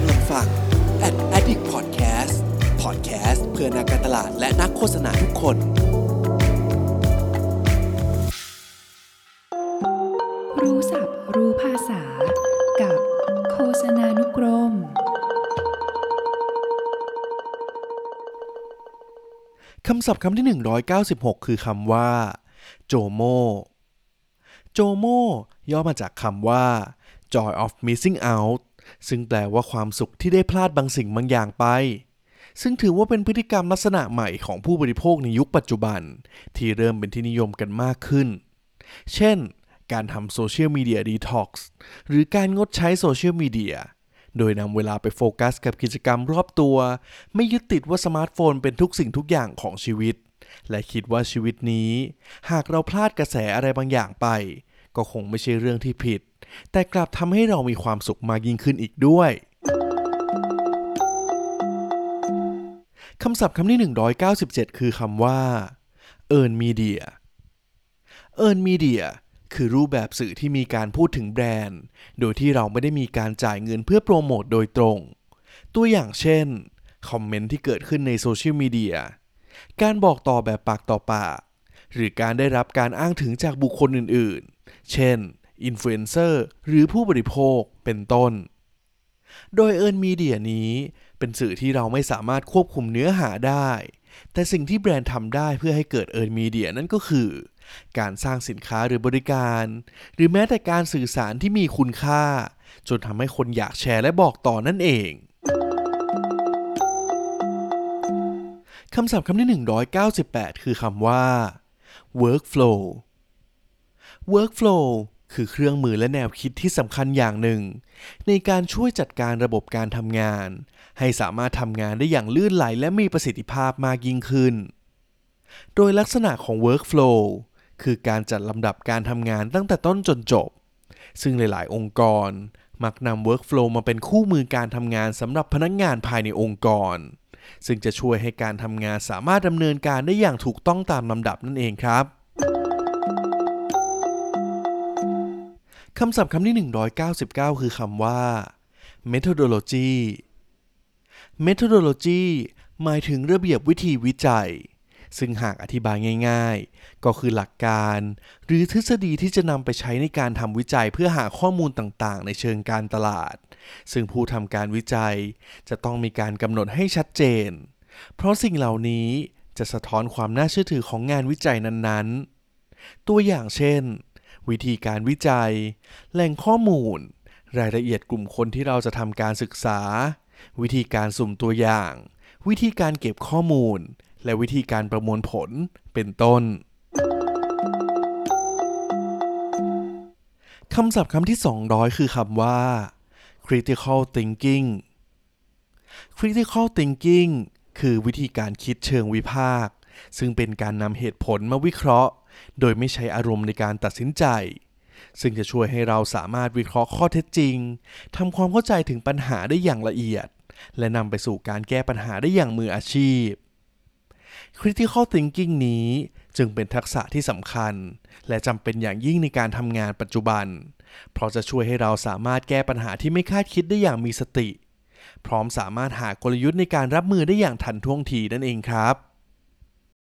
กำลังฟัง Addict Podcast Podcast เพื่อนักการตลาดและนักโฆษณาทุกคนรู้ศัพท์รู้ภาษากับโฆษณานุกรมคำศัพท์คำที่196คือคำว่าโจโมโจโมย่อมาจากคำว่า Joy of Missing Out ซึ่งแปลว่าความสุขที่ได้พลาดบางสิ่งบางอย่างไปซึ่งถือว่าเป็นพฤติกรรมลักษณะใหม่ของผู้บริโภคในยุคปัจจุบันที่เริ่มเป็นที่นิยมกันมากขึ้นเช่นการทำโซเชียลมีเดียดีท็อกซ์หรือการงดใช้โซเชียลมีเดียโดยนำเวลาไปโฟกัสกับกิจกรรมรอบตัวไม่ยึดติดว่าสมาร์ทโฟนเป็นทุกสิ่งทุกอย่างของชีวิตและคิดว่าชีวิตนี้หากเราพลาดกระแสอะไรบางอย่างไปก็คงไม่ใช่เรื่องที่ผิดแต่กลับทำให้เรามีความสุขมากยิ่งขึ้นอีกด้วยคำศัพท์คำที่197คือคำว่า Earn Media Earn Mediaคือรูปแบบสื่อที่มีการพูดถึงแบรนด์โดยที่เราไม่ได้มีการจ่ายเงินเพื่อโปรโมทโดยตรงตัวอย่างเช่นคอมเมนต์ที่เกิดขึ้นในโซเชียลมีเดียการบอกต่อแบบปากต่อปากหรือการได้รับการอ้างถึงจากบุคคลอื่นๆเช่นอินฟลูเอนเซอร์หรือผู้บริโภคเป็นต้นโดย Earn Media นี้เป็นสื่อที่เราไม่สามารถควบคุมเนื้อหาได้แต่สิ่งที่แบรนด์ทำได้เพื่อให้เกิด Earn Media นั่นก็คือการสร้างสินค้าหรือบริการหรือแม้แต่การสื่อสารที่มีคุณค่าจนทำให้คนอยากแชร์และบอกต่อนั่นเองคำศัพท์คำที่198คือคำว่า workflow workflow คือเครื่องมือและแนวคิดที่สำคัญอย่างหนึ่งในการช่วยจัดการระบบการทำงานให้สามารถทำงานได้อย่างลื่นไหลและมีประสิทธิภาพมากยิ่งขึ้นโดยลักษณะของ Workflow คือการจัดลำดับการทำงานตั้งแต่ต้นจนจบซึ่งหลายๆองค์กรมักนำ Workflow มาเป็นคู่มือการทำงานสำหรับพนักงานภายในองค์กรซึ่งจะช่วยให้การทำงานสามารถดำเนินการได้อย่างถูกต้องตามลำดับนั่นเองครับคำศัพท์คำที่199คือคำว่า Methodology Methodology หมายถึงระเบียบวิธีวิจัยซึ่งหากอธิบายง่ายๆก็คือหลักการหรือทฤษฎีที่จะนำไปใช้ในการทำวิจัยเพื่อหาข้อมูลต่างๆในเชิงการตลาดซึ่งผู้ทำการวิจัยจะต้องมีการกำหนดให้ชัดเจนเพราะสิ่งเหล่านี้จะสะท้อนความน่าเชื่อถือของงานวิจัยนั้นๆตัวอย่างเช่นวิธีการวิจัยแหล่งข้อมูลรายละเอียดกลุ่มคนที่เราจะทำการศึกษาวิธีการสุ่มตัวอย่างวิธีการเก็บข้อมูลและวิธีการประมวลผลเป็นต้นคำศัพท์คำที่200คือคำว่า critical thinking critical thinking คือวิธีการคิดเชิงวิพากษ์ซึ่งเป็นการนำเหตุผลมาวิเคราะห์โดยไม่ใช้อารมณ์ในการตัดสินใจซึ่งจะช่วยให้เราสามารถวิเคราะห์ข้อเท็จจริงทำความเข้าใจถึงปัญหาได้อย่างละเอียดและนำไปสู่การแก้ปัญหาได้อย่างมืออาชีพCritical Thinking นี้จึงเป็นทักษะที่สำคัญและจำเป็นอย่างยิ่งในการทำงานปัจจุบันเพราะจะช่วยให้เราสามารถแก้ปัญหาที่ไม่คาดคิดได้อย่างมีสติพร้อมสามารถหากลยุทธ์ในการรับมือได้อย่างทันท่วงทีนั่นเองครับ